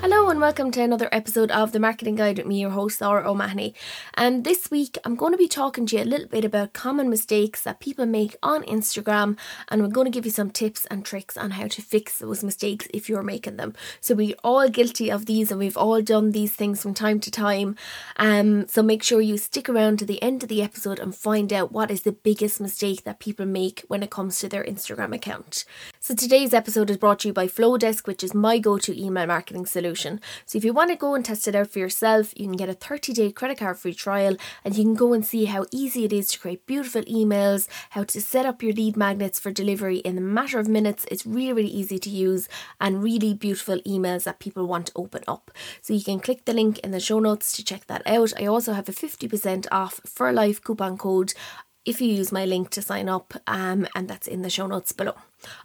Hello and welcome to another episode of The Marketing Guide with me, your host, Laura O'Mahony. And this week I'm going to be talking to you a little bit about common mistakes that people make on Instagram, and we're going to give you some tips and tricks on how to fix those mistakes if you're making them. So we're all guilty of these and we've all done these things from time to time. So make sure you stick around to the end of the episode and find out what is the biggest mistake that people make when it comes to their Instagram account. So today's episode is brought to you by Flowdesk, which is my go-to email marketing solution. So if you want to go and test it out for yourself, you can get a 30-day credit card free trial, and you can go and see how easy it is to create beautiful emails, how to set up your lead magnets for delivery in a matter of minutes. It's really, really easy to use and really beautiful emails that people want to open up. So you can click the link in the show notes to check that out. I also have a 50% off for life coupon code if you use my link to sign up, and that's in the show notes below.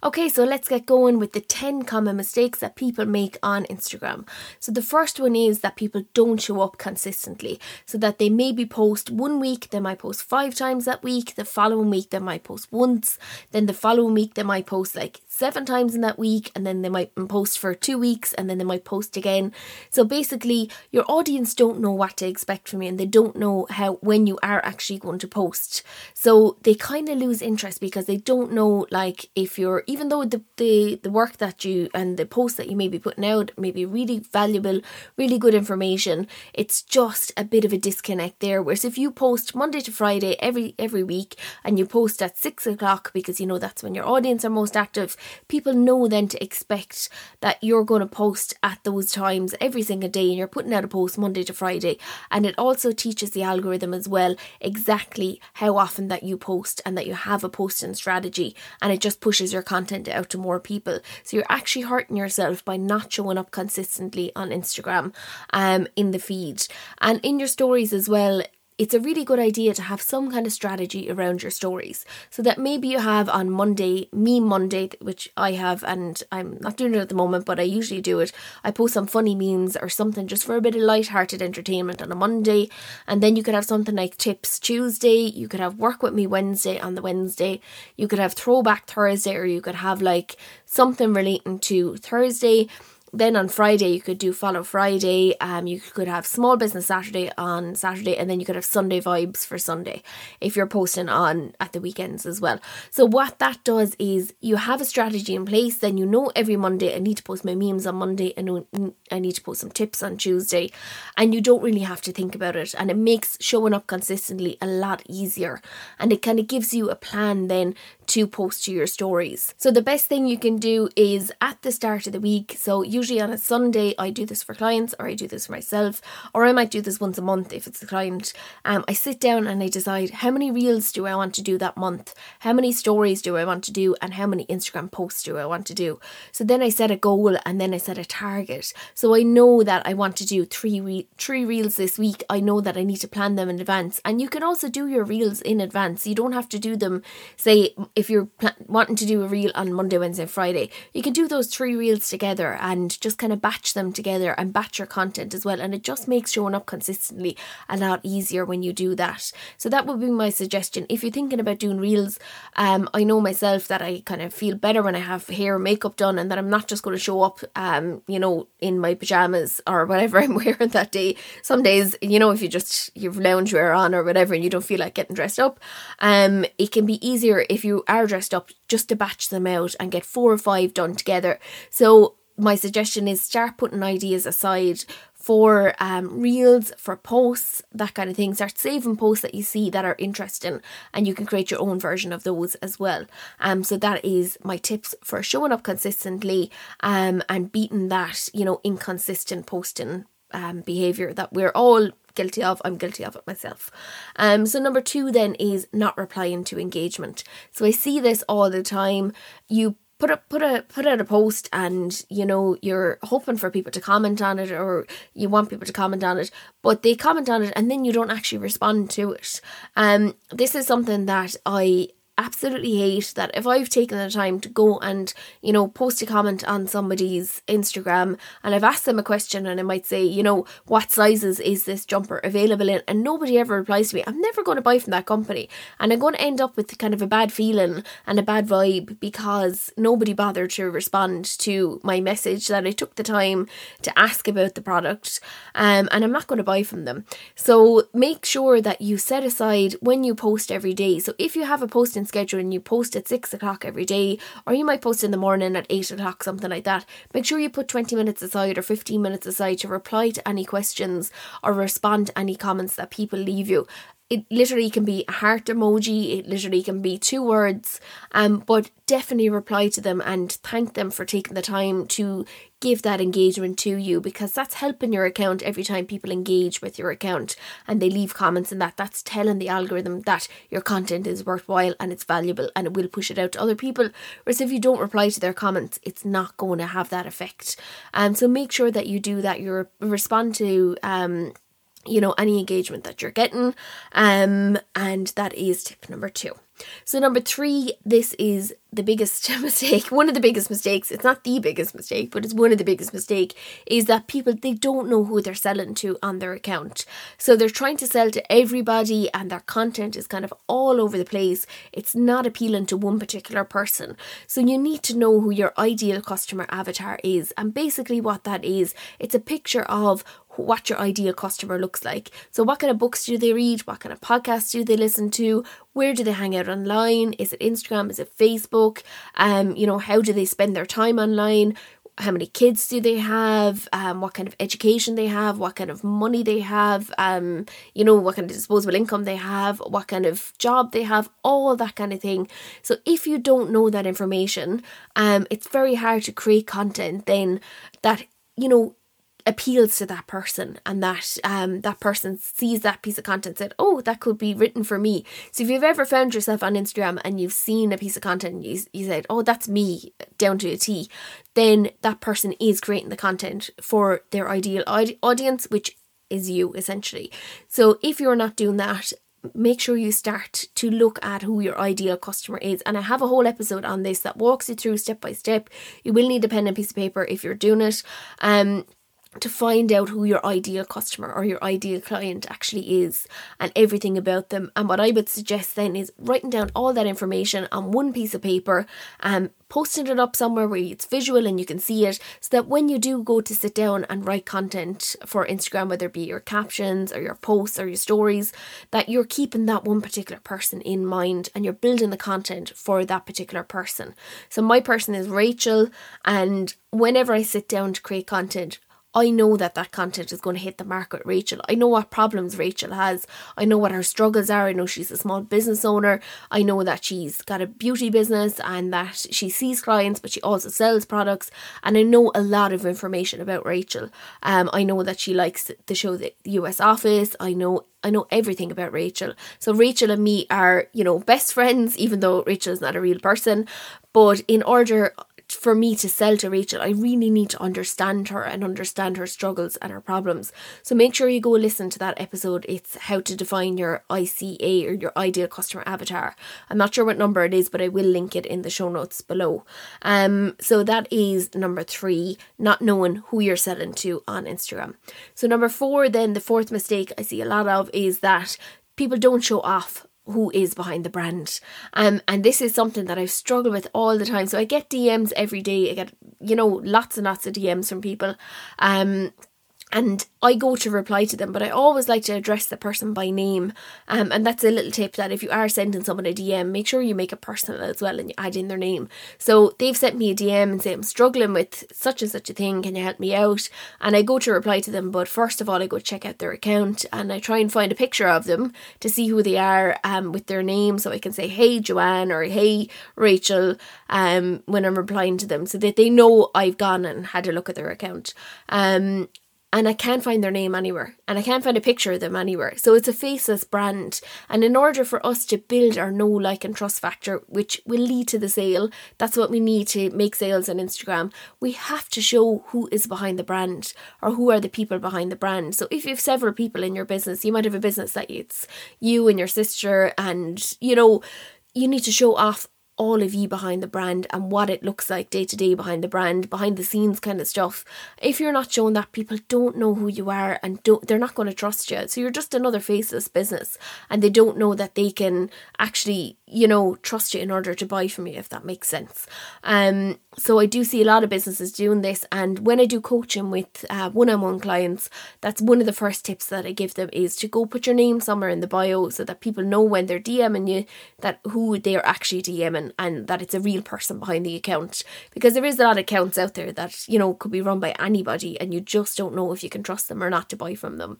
Okay, so let's get going with the 10 common mistakes that people make on Instagram. So the first one is that people don't show up consistently, so that they maybe post one week, they might post 5 times that week, the following week they might post once, then the following week they might post like 7 times in that week, and then they might post for 2 weeks, and then they might post again. So basically your audience don't know what to expect from you, and they don't know when you are actually going to post. So they kind of lose interest because they don't know, like, if you're, even though the work that you and the post that you may be putting out may be really valuable, really good information, it's just a bit of a disconnect there. Whereas if you post Monday to Friday every week, and you post at 6 o'clock because you know that's when your audience are most active, people know then to expect that you're going to post at those times every single day, and you're putting out a post Monday to Friday. And it also teaches the algorithm as well exactly how often that you post and that you have a posting strategy, and it just pushes your content out to more people. So you're actually hurting yourself by not showing up consistently on Instagram, in the feed and in your stories as well. It's a really good idea to have some kind of strategy around your stories, so that maybe you have on Monday, Meme Monday, which I have, and I'm not doing it at the moment, but I usually do it. I post some funny memes or something just for a bit of lighthearted entertainment on a Monday. And then you could have something like Tips Tuesday. You could have Work With Me Wednesday on the Wednesday. You could have Throwback Thursday, or you could have like something relating to Thursday. Then on Friday, you could do Follow Friday. You could have Small Business Saturday on Saturday, and then you could have Sunday Vibes for Sunday if you're posting on at the weekends as well. So what that does is you have a strategy in place. Then you know every Monday I need to post my memes on Monday, and I need to post some tips on Tuesday, and you don't really have to think about it. And it makes showing up consistently a lot easier, and it kind of gives you a plan then to post to your stories. So the best thing you can do is at the start of the week. So usually on a Sunday, I do this for clients, or I do this for myself, or I might do this once a month if it's a client. I sit down and I decide how many reels do I want to do that month, how many stories do I want to do, and how many Instagram posts do I want to do. So then I set a goal, and then I set a target. So I know that I want to do three reels this week. I know that I need to plan them in advance, and you can also do your reels in advance. You don't have to do them, say, if you're wanting to do a reel on Monday, Wednesday and Friday, you can do those 3 reels together and just kind of batch them together and batch your content as well. And it just makes showing up consistently a lot easier when you do that. So that would be my suggestion. If you're thinking about doing reels, I know myself that I kind of feel better when I have hair and makeup done, and that I'm not just going to show up, in my pajamas or whatever I'm wearing that day. Some days, if you've loungewear on or whatever, and you don't feel like getting dressed up, it can be easier if you are dressed up just to batch them out and get 4 or 5 done together. So my suggestion is start putting ideas aside for reels, for posts, that kind of thing. Start saving posts that you see that are interesting, and you can create your own version of those as well. So that is my tips for showing up consistently and beating that inconsistent posting behavior that we're all guilty of. I'm guilty of it myself. So number 2 then is not replying to engagement. So I see this all the time. You put out a post and, you know, you're hoping for people to comment on it, or you want people to comment on it, but they comment on it and then you don't actually respond to it. This is something that I absolutely hate, that if I've taken the time to go and, you know, post a comment on somebody's Instagram and I've asked them a question and I might say, you know, what sizes is this jumper available in, and nobody ever replies to me, I'm never going to buy from that company, and I'm going to end up with kind of a bad feeling and a bad vibe because nobody bothered to respond to my message that I took the time to ask about the product, and I'm not going to buy from them. So make sure that you set aside when you post every day. So if you have a posting schedule and you post at 6 o'clock every day, or you might post in the morning at 8 o'clock, something like that, make sure you put 20 minutes aside or 15 minutes aside to reply to any questions or respond to any comments that people leave you. It literally can be a heart emoji, it literally can be 2 words, but definitely reply to them and thank them for taking the time to give that engagement to you, because that's helping your account. Every time people engage with your account and they leave comments and that's telling the algorithm that your content is worthwhile and it's valuable, and it will push it out to other people. Whereas if you don't reply to their comments, it's not going to have that effect. So make sure that you do that. You respond to you know, any engagement that you're getting, and that is tip number 2. So number 3, this is the biggest mistake, one of the biggest mistakes, it's not the biggest mistake, but it's one of the biggest mistake, is that people, they don't know who they're selling to on their account. So they're trying to sell to everybody and their content is kind of all over the place. It's not appealing to one particular person. So you need to know who your ideal customer avatar is. And basically what that is, it's a picture of what your ideal customer looks like. So what kind of books do they read? What kind of podcasts do they listen to? Where do they hang out online? Is it Instagram? Is it Facebook? You know, how do they spend their time online? How many kids do they have? What kind of education they have? What kind of money they have? You know, what kind of disposable income they have? What kind of job they have? All that kind of thing. So if you don't know that information, it's very hard to create content then that, you know, appeals to that person, and that that person sees that piece of content and said, oh, that could be written for me. So if you've ever found yourself on Instagram and you've seen a piece of content and you said, oh, that's me down to a T, then that person is creating the content for their ideal audience, which is you essentially. So if you're not doing that, make sure you start to look at who your ideal customer is. And I have a whole episode on this that walks you through step by step. You will need a pen and piece of paper if you're doing it, to find out who your ideal customer or your ideal client actually is and everything about them. And what I would suggest then is writing down all that information on one piece of paper and posting it up somewhere where it's visual and you can see it, so that when you do go to sit down and write content for Instagram, whether it be your captions or your posts or your stories, that you're keeping that one particular person in mind and you're building the content for that particular person. So my person is Rachel, and whenever I sit down to create content, I know that that content is going to hit the mark with Rachel. I know what problems Rachel has. I know what her struggles are. I know she's a small business owner. I know that she's got a beauty business and that she sees clients, but she also sells products. And I know a lot of information about Rachel. I know that she likes the show The US Office. I know everything about Rachel. So Rachel and me are, you know, best friends, even though Rachel is not a real person. But in order for me to sell to Rachel, I really need to understand her and understand her struggles and her problems. So make sure you go listen to that episode. It's how to define your ICA, or your ideal customer avatar. I'm not sure what number it is, but I will link it in the show notes below. So that is number 3, not knowing who you're selling to on Instagram. So number 4, then the 4th mistake I see a lot of, is that people don't show off who is behind the brand. And this is something that I've struggled with all the time. So I get DMs every day. I get, you know, lots and lots of DMs from people. And I go to reply to them, but I always like to address the person by name. And that's a little tip, that if you are sending someone a DM, make sure you make it personal as well and you add in their name. So they've sent me a DM and say, I'm struggling with such and such a thing, can you help me out? And I go to reply to them, but first of all, I go check out their account and I try and find a picture of them to see who they are, with their name. So I can say, hey Joanne, or hey Rachel, when I'm replying to them, so that they know I've gone and had a look at their account. and I can't find their name anywhere, and I can't find a picture of them anywhere. So it's a faceless brand. And in order for us to build our know, like and trust factor, which will lead to the sale, that's what we need to make sales on Instagram. We have to show who is behind the brand, or who are the people behind the brand. So if you have several people in your business, you might have a business that it's you and your sister, and you know, you need to show off all of you behind the brand and what it looks like day to day behind the brand, behind the scenes kind of stuff. If you're not showing that, people don't know who you are, and they're not going to trust you. So you're just another faceless business, and they don't know that they can actually, you know, trust you in order to buy from you, if that makes sense. So I do see a lot of businesses doing this, and when I do coaching with one-on-one clients, that's one of the first tips that I give them, is to go put your name somewhere in the bio so that people know when they're DMing you that who they are actually DMing, and that it's a real person behind the account. Because there is a lot of accounts out there that, you know, could be run by anybody, and you just don't know if you can trust them or not to buy from them.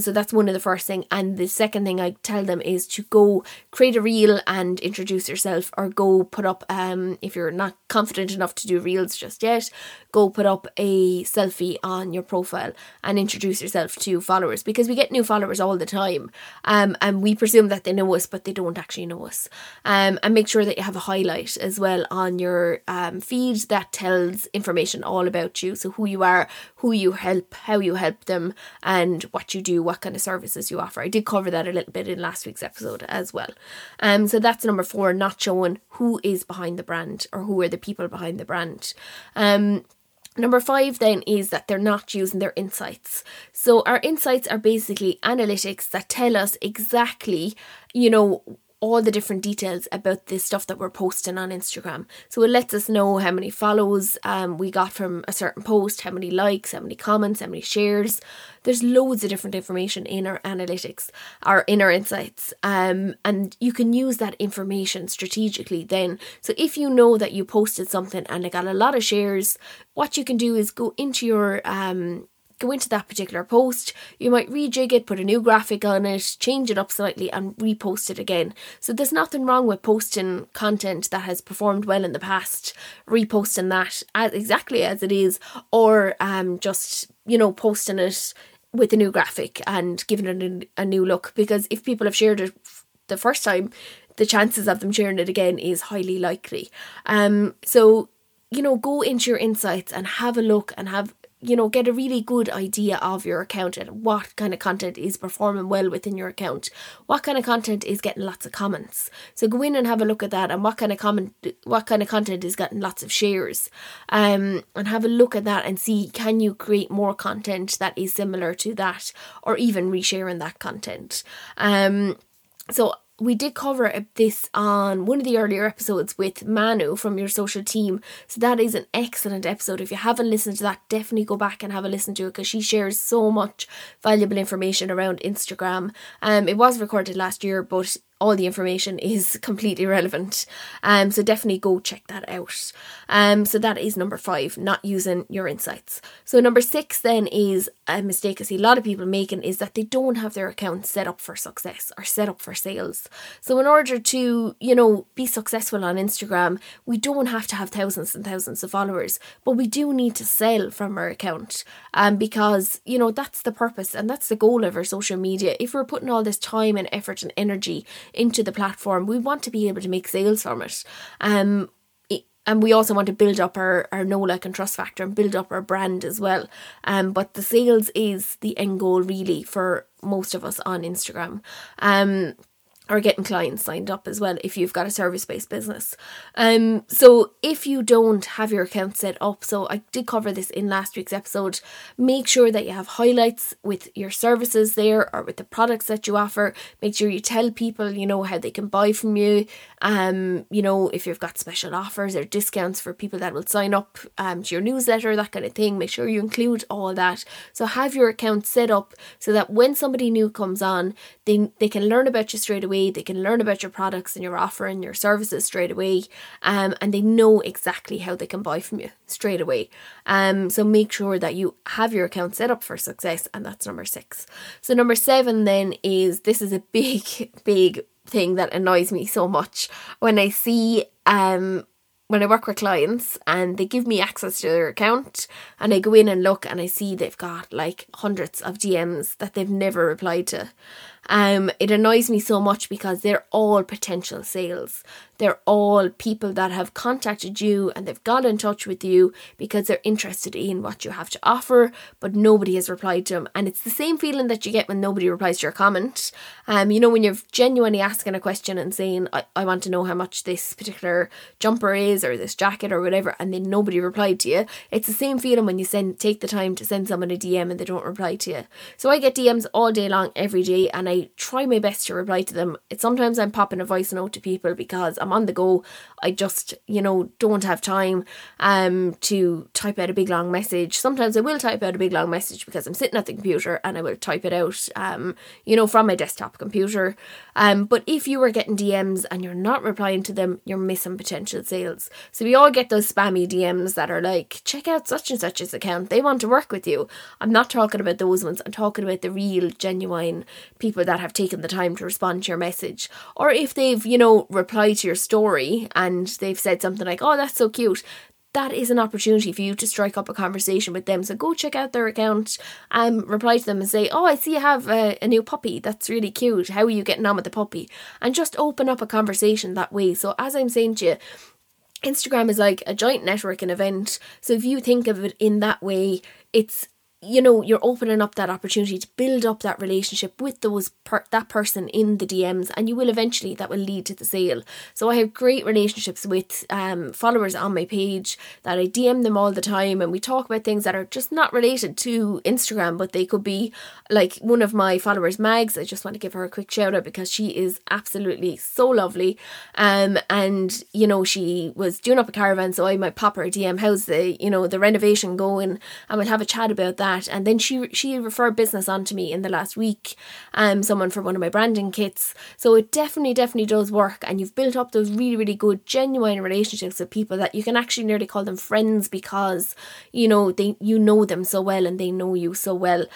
So that's one of the first thing. And the second thing I tell them is to go create a reel and introduce yourself, or go put up, if you're not confident enough to do reels just yet, go put up a selfie on your profile and introduce yourself to followers, because we get new followers all the time, and we presume that they know us, but they don't actually know us. And make sure that you have a highlight as well on your feed that tells information all about you, so who you are, who you help, how you help them, and what you do, what kind of services you offer. I did cover that a little bit in last week's episode as well. So that's number 4, not showing who is behind the brand, or who are the people behind the brand. Number 5 then is that they're not using their insights. So our insights are basically analytics that tell us exactly, you know, all the different details about the stuff that we're posting on Instagram. So it lets us know how many follows we got from a certain post, how many likes, how many comments, how many shares. There's loads of different information in our analytics, or in our insights, and you can use that information strategically then. So if you know that you posted something and it got a lot of shares, what you can do is go into your go into that particular post, you might rejig it, put a new graphic on it, change it up slightly, and repost it again. So there's nothing wrong with posting content that has performed well in the past, reposting that as exactly as it is, or just, you know, posting it with a new graphic and giving it a new look. Because if people have shared it the first time, the chances of them sharing it again is highly likely. So, you know, go into your insights and have a look, and have, you know, get a really good idea of your account and what kind of content is performing well within your account, what kind of content is getting lots of comments. So go in and have a look at that, and what kind of content is getting lots of shares, and have a look at that and see, can you create more content that is similar to that, or even resharing that content. So we did cover this on one of the earlier episodes with Manu from Your Social Team. So that is an excellent episode. If you haven't listened to that, definitely go back and have a listen to it, because she shares so much valuable information around Instagram. It was recorded last year, but all the information is completely relevant. So definitely go check that out. So that is number 5, not using your insights. So number 6 then is a mistake I see a lot of people making, is that they don't have their account set up for success, or set up for sales. So in order to, you know, be successful on Instagram, we don't have to have thousands and thousands of followers, but we do need to sell from our account, because, you know, that's the purpose and that's the goal of our social media. If we're putting all this time and effort and energy into the platform, we want to be able to make sales from it, and we also want to build up our know, like and trust factor, and build up our brand as well, but the sales is the end goal really for most of us on Instagram, or getting clients signed up as well if you've got a service-based business. So if you don't have your account set up, so I did cover this in last week's episode, make sure that you have highlights with your services there, or with the products that you offer. Make sure you tell people, you know, how they can buy from you. You know, if you've got special offers or discounts for people that will sign up to your newsletter, that kind of thing. Make sure you include all that. So have your account set up so that when somebody new comes on, they can learn about you straight away. They can learn about your products and your offer and your services straight away, and they know exactly how they can buy from you straight away. So make sure that you have your account set up for success, and that's number 6. So number 7 then is, this is a big thing that annoys me so much when I see when I work with clients and they give me access to their account and I go in and look and I see they've got like hundreds of DMs that they've never replied to. It annoys me so much because they're all potential sales. They're all people that have contacted you and they've got in touch with you because they're interested in what you have to offer, but nobody has replied to them. And it's the same feeling that you get when nobody replies to your comment. You know, when you're genuinely asking a question and saying, I want to know how much this particular jumper is or this jacket or whatever, and then nobody replied to you. It's the same feeling when you take the time to send someone a DM and they don't reply to you. So I get DMs all day long, every day, and I try my best to reply to them. Sometimes I'm popping a voice note to people because I'm on the go. I just, don't have time to type out a big long message. Sometimes I will type out a big long message because I'm sitting at the computer and I will type it out, from my desktop computer. But if you are getting DMs and you're not replying to them, you're missing potential sales. So we all get those spammy DMs that are like, check out such and such's account. They want to work with you. I'm not talking about those ones. I'm talking about the real, genuine people that have taken the time to respond to your message. Or if they've, replied to your story and they've said something like, oh, that's so cute. That is an opportunity for you to strike up a conversation with them. So go check out their account and reply to them and say, oh, I see you have a new puppy. That's really cute. How are you getting on with the puppy? And just open up a conversation that way. So as I'm saying to you, Instagram is like a giant networking event. So if you think of it in that way, it's you're opening up that opportunity to build up that relationship with those that person in the DMs, and you will eventually, that will lead to the sale. So I have great relationships with followers on my page that I DM them all the time, and we talk about things that are just not related to Instagram, but they could be, like one of my followers, Mags. I just want to give her a quick shout out because she is absolutely so lovely, and she was doing up a caravan, so I might pop her a DM, how's the the renovation going, and we'll have a chat about that. And then she referred business on to me in the last week, someone for one of my branding kits. So it definitely does work, and you've built up those really, really good genuine relationships with people that you can actually nearly call them friends because they them so well and they know you so well.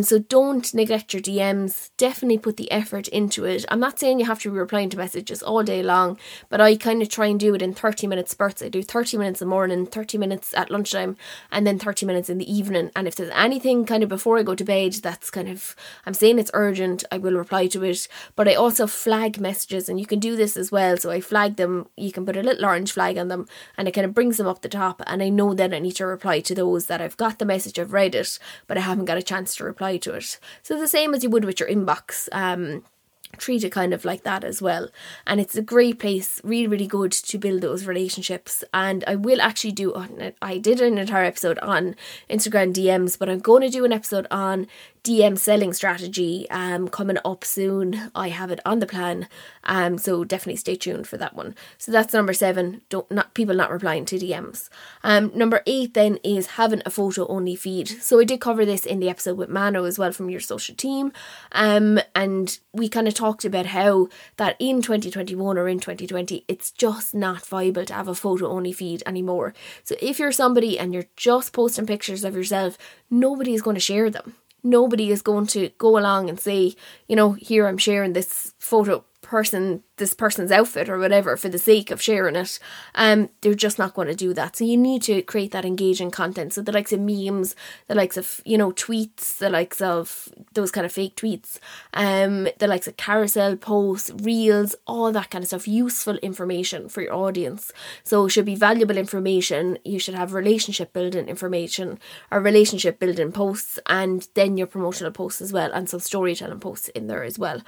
So don't neglect your DMs. Definitely put the effort into it. I'm not saying you have to be replying to messages all day long, but I kind of try and do it in 30-minute spurts. I do 30 minutes in the morning, 30 minutes at lunchtime, and then 30 minutes in the evening. And if there's anything kind of before I go to bed that's kind of, I'm saying it's urgent, I will reply to it. But I also flag messages, and you can do this as well. So I flag them, you can put a little orange flag on them, and it kind of brings them up the top, and I know that I need to reply to those that I've got the message, I've read it, but I haven't got a chance to reply to it. So the same as you would with your inbox, treat it kind of like that as well. And it's a great place, really, really good to build those relationships. And I will actually I did an entire episode on Instagram DMs, but I'm going to do an episode on DM selling strategy coming up soon. I have it on the plan, so definitely stay tuned for that one. So that's number 7, people not replying to DMs. Number 8 then is having a photo only feed. So I did cover this in the episode with Manu as well from Your Social Team, and we kind of talked about how that in 2021 or in 2020 it's just not viable to have a photo only feed anymore. So if you're somebody and you're just posting pictures of yourself, nobody is going to share them. Nobody is going to go along and say, here I'm sharing this photo this person's outfit or whatever for the sake of sharing it. They're just not going to do that. So you need to create that engaging content. So the likes of memes, the likes of, tweets, the likes of those kind of fake tweets, the likes of carousel posts, reels, all that kind of stuff, useful information for your audience. So it should be valuable information. You should have relationship building information or relationship building posts, and then your promotional posts as well, and some storytelling posts in there as well.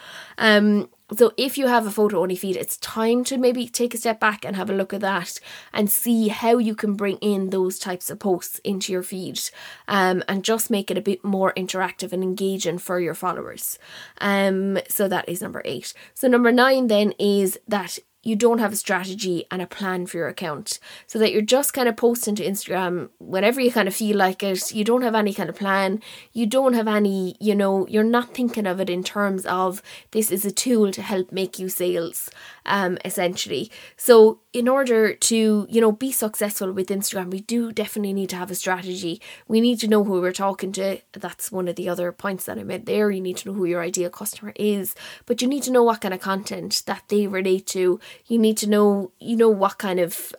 So if you have a photo only feed, it's time to maybe take a step back and have a look at that and see how you can bring in those types of posts into your feed, and just make it a bit more interactive and engaging for your followers. So that is number 8. So number 9 then is that you don't have a strategy and a plan for your account, so that you're just kind of posting to Instagram whenever you kind of feel like it. You don't have any kind of plan. You don't have any, you're not thinking of it in terms of this is a tool to help make you sales, essentially. So in order to, be successful with Instagram, we do definitely need to have a strategy. We need to know who we're talking to. That's one of the other points that I made there. You need to know who your ideal customer is, but you need to know what kind of content that they relate to. You need to know, you know, what kind of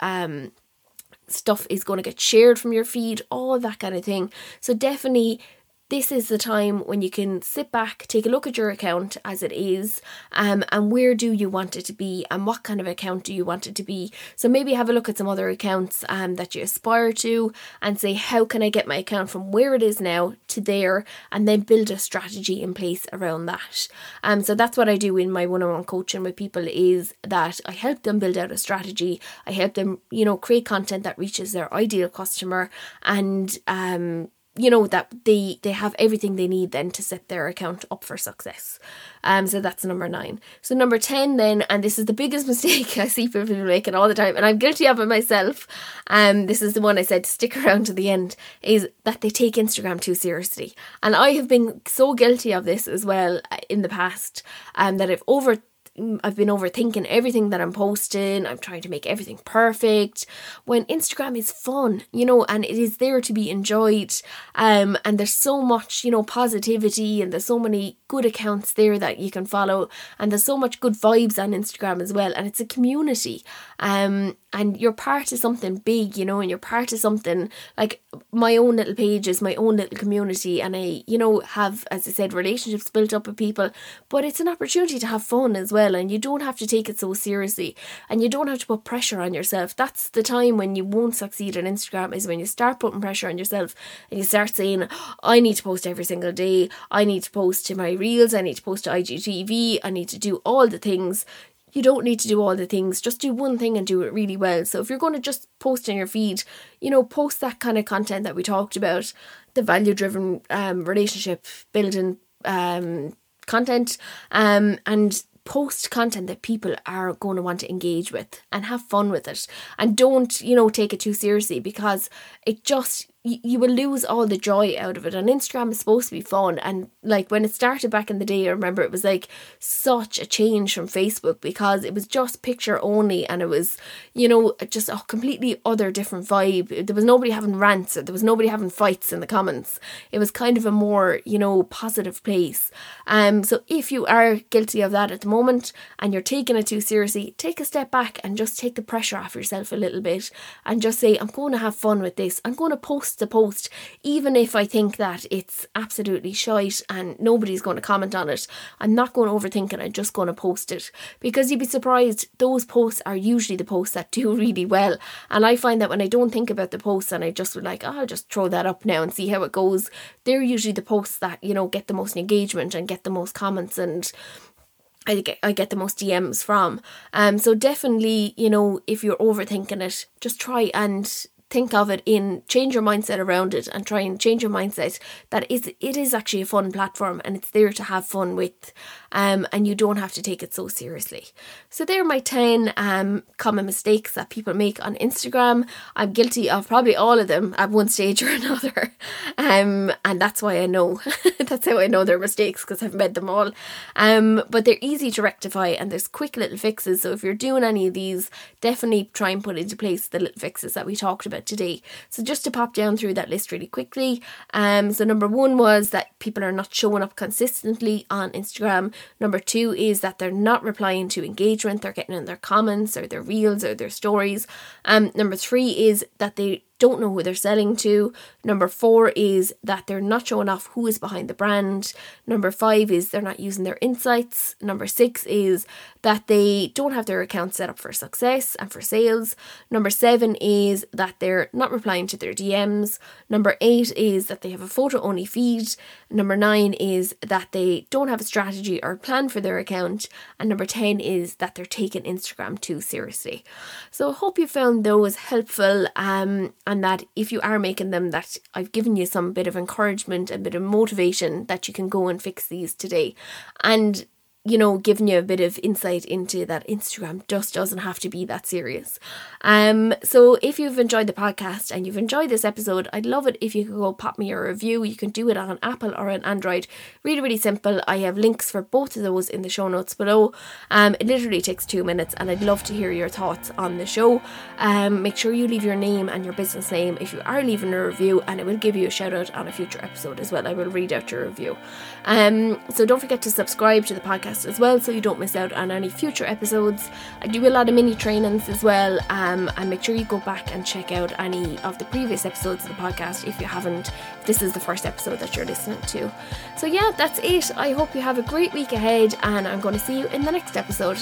stuff is going to get shared from your feed, all that kind of thing. So definitely this is the time when you can sit back, take a look at your account as it is, and where do you want it to be and what kind of account do you want it to be. So maybe have a look at some other accounts that you aspire to and say, how can I get my account from where it is now to there, and then build a strategy in place around that. So that's what I do in my one-on-one coaching with people, is that I help them build out a strategy. I help them, you know, create content that reaches their ideal customer, and you know, that they have everything they need then to set their account up for success. So that's number 9. So number 10 then, and this is the biggest mistake I see people making all the time, and I'm guilty of it myself. This is the one I said, stick around to the end, is that they take Instagram too seriously. And I have been so guilty of this as well in the past, that I've been overthinking everything that I'm posting. I'm trying to make everything perfect, when Instagram is fun, you know, and it is there to be enjoyed. And there's so much, you know, positivity, and there's so many good accounts there that you can follow, and there's so much good vibes on Instagram as well. And it's a community, and you're part of something big, you know, and you're part of something like my own little page is my own little community, and I, you know, have, as I said, relationships built up with people, but it's an opportunity to have fun as well. And you don't have to take it so seriously, and you don't have to put pressure on yourself. That's the time when you won't succeed on Instagram, is when you start putting pressure on yourself and you start saying, I need to post every single day, I need to post to my reels, I need to post to IGTV, I need to do all the things. You don't need to do all the things, just do one thing and do it really well. So if you're going to just post on your feed, you know, post that kind of content that we talked about, the value-driven relationship building content, and post content that people are going to want to engage with, and have fun with it, and don't, you know, take it too seriously, because it just, you will lose all the joy out of it. And Instagram is supposed to be fun, and like when it started back in the day, I remember it was like such a change from Facebook, because it was just picture only, and it was, you know, just a completely other different vibe. There was nobody having rants, there was nobody having fights in the comments. It was kind of a more, you know, positive place. So if you are guilty of that at the moment and you're taking it too seriously, take a step back and just take the pressure off yourself a little bit, and just say, I'm going to have fun with this. I'm going to post the post, even if I think that it's absolutely shite and nobody's going to comment on it. I'm not going to overthink it. I'm just going to post it, because you'd be surprised, those posts are usually the posts that do really well. And I find that when I don't think about the posts and I just would like, oh, I'll just throw that up now and see how it goes, they're usually the posts that, you know, get the most engagement and get the most comments, and I get the most DMs from. So definitely, you know, if you're overthinking it, just try and think of it in, change your mindset around it, and try and change your mindset that it is actually a fun platform, and it's there to have fun with, and you don't have to take it so seriously. So there are my 10 common mistakes that people make on Instagram. I'm guilty of probably all of them at one stage or another, and that's why I know that's how I know they're mistakes, because I've made them all. But they're easy to rectify, and there's quick little fixes. So if you're doing any of these, definitely try and put into place the little fixes that we talked about today. So just to pop down through that list really quickly, so number 1 was that people are not showing up consistently on Instagram. Number 2 is that they're not replying to engagement, they're getting in their comments or their reels or their stories. Number 3 is that they don't know who they're selling to. Number 4 is that they're not showing off who is behind the brand. Number 5 is they're not using their insights. Number 6 is that they don't have their account set up for success and for sales. Number 7 is that they're not replying to their DMs. Number 8 is that they have a photo only feed. Number 9 is that they don't have a strategy or a plan for their account. And number 10 is that they're taking Instagram too seriously. So I hope you found those helpful, and that if you are making them, that I've given you some bit of encouragement, a bit of motivation that you can go and fix these today, and, you know, giving you a bit of insight into that Instagram just doesn't have to be that serious. So if you've enjoyed the podcast and you've enjoyed this episode, I'd love it if you could go pop me a review. You can do it on Apple or on Android. Really, really simple. I have links for both of those in the show notes below. It literally takes 2 minutes, and I'd love to hear your thoughts on the show. Make sure you leave your name and your business name if you are leaving a review, and it will give you a shout out on a future episode as well. I will read out your review. So don't forget to subscribe to the podcast podcast as well, so you don't miss out on any future episodes. I do a lot of mini trainings as well, and make sure you go back and check out any of the previous episodes of the podcast if you haven't. This is the first episode that you're listening to. So yeah, that's it. I hope you have a great week ahead, and I'm going to see you in the next episode.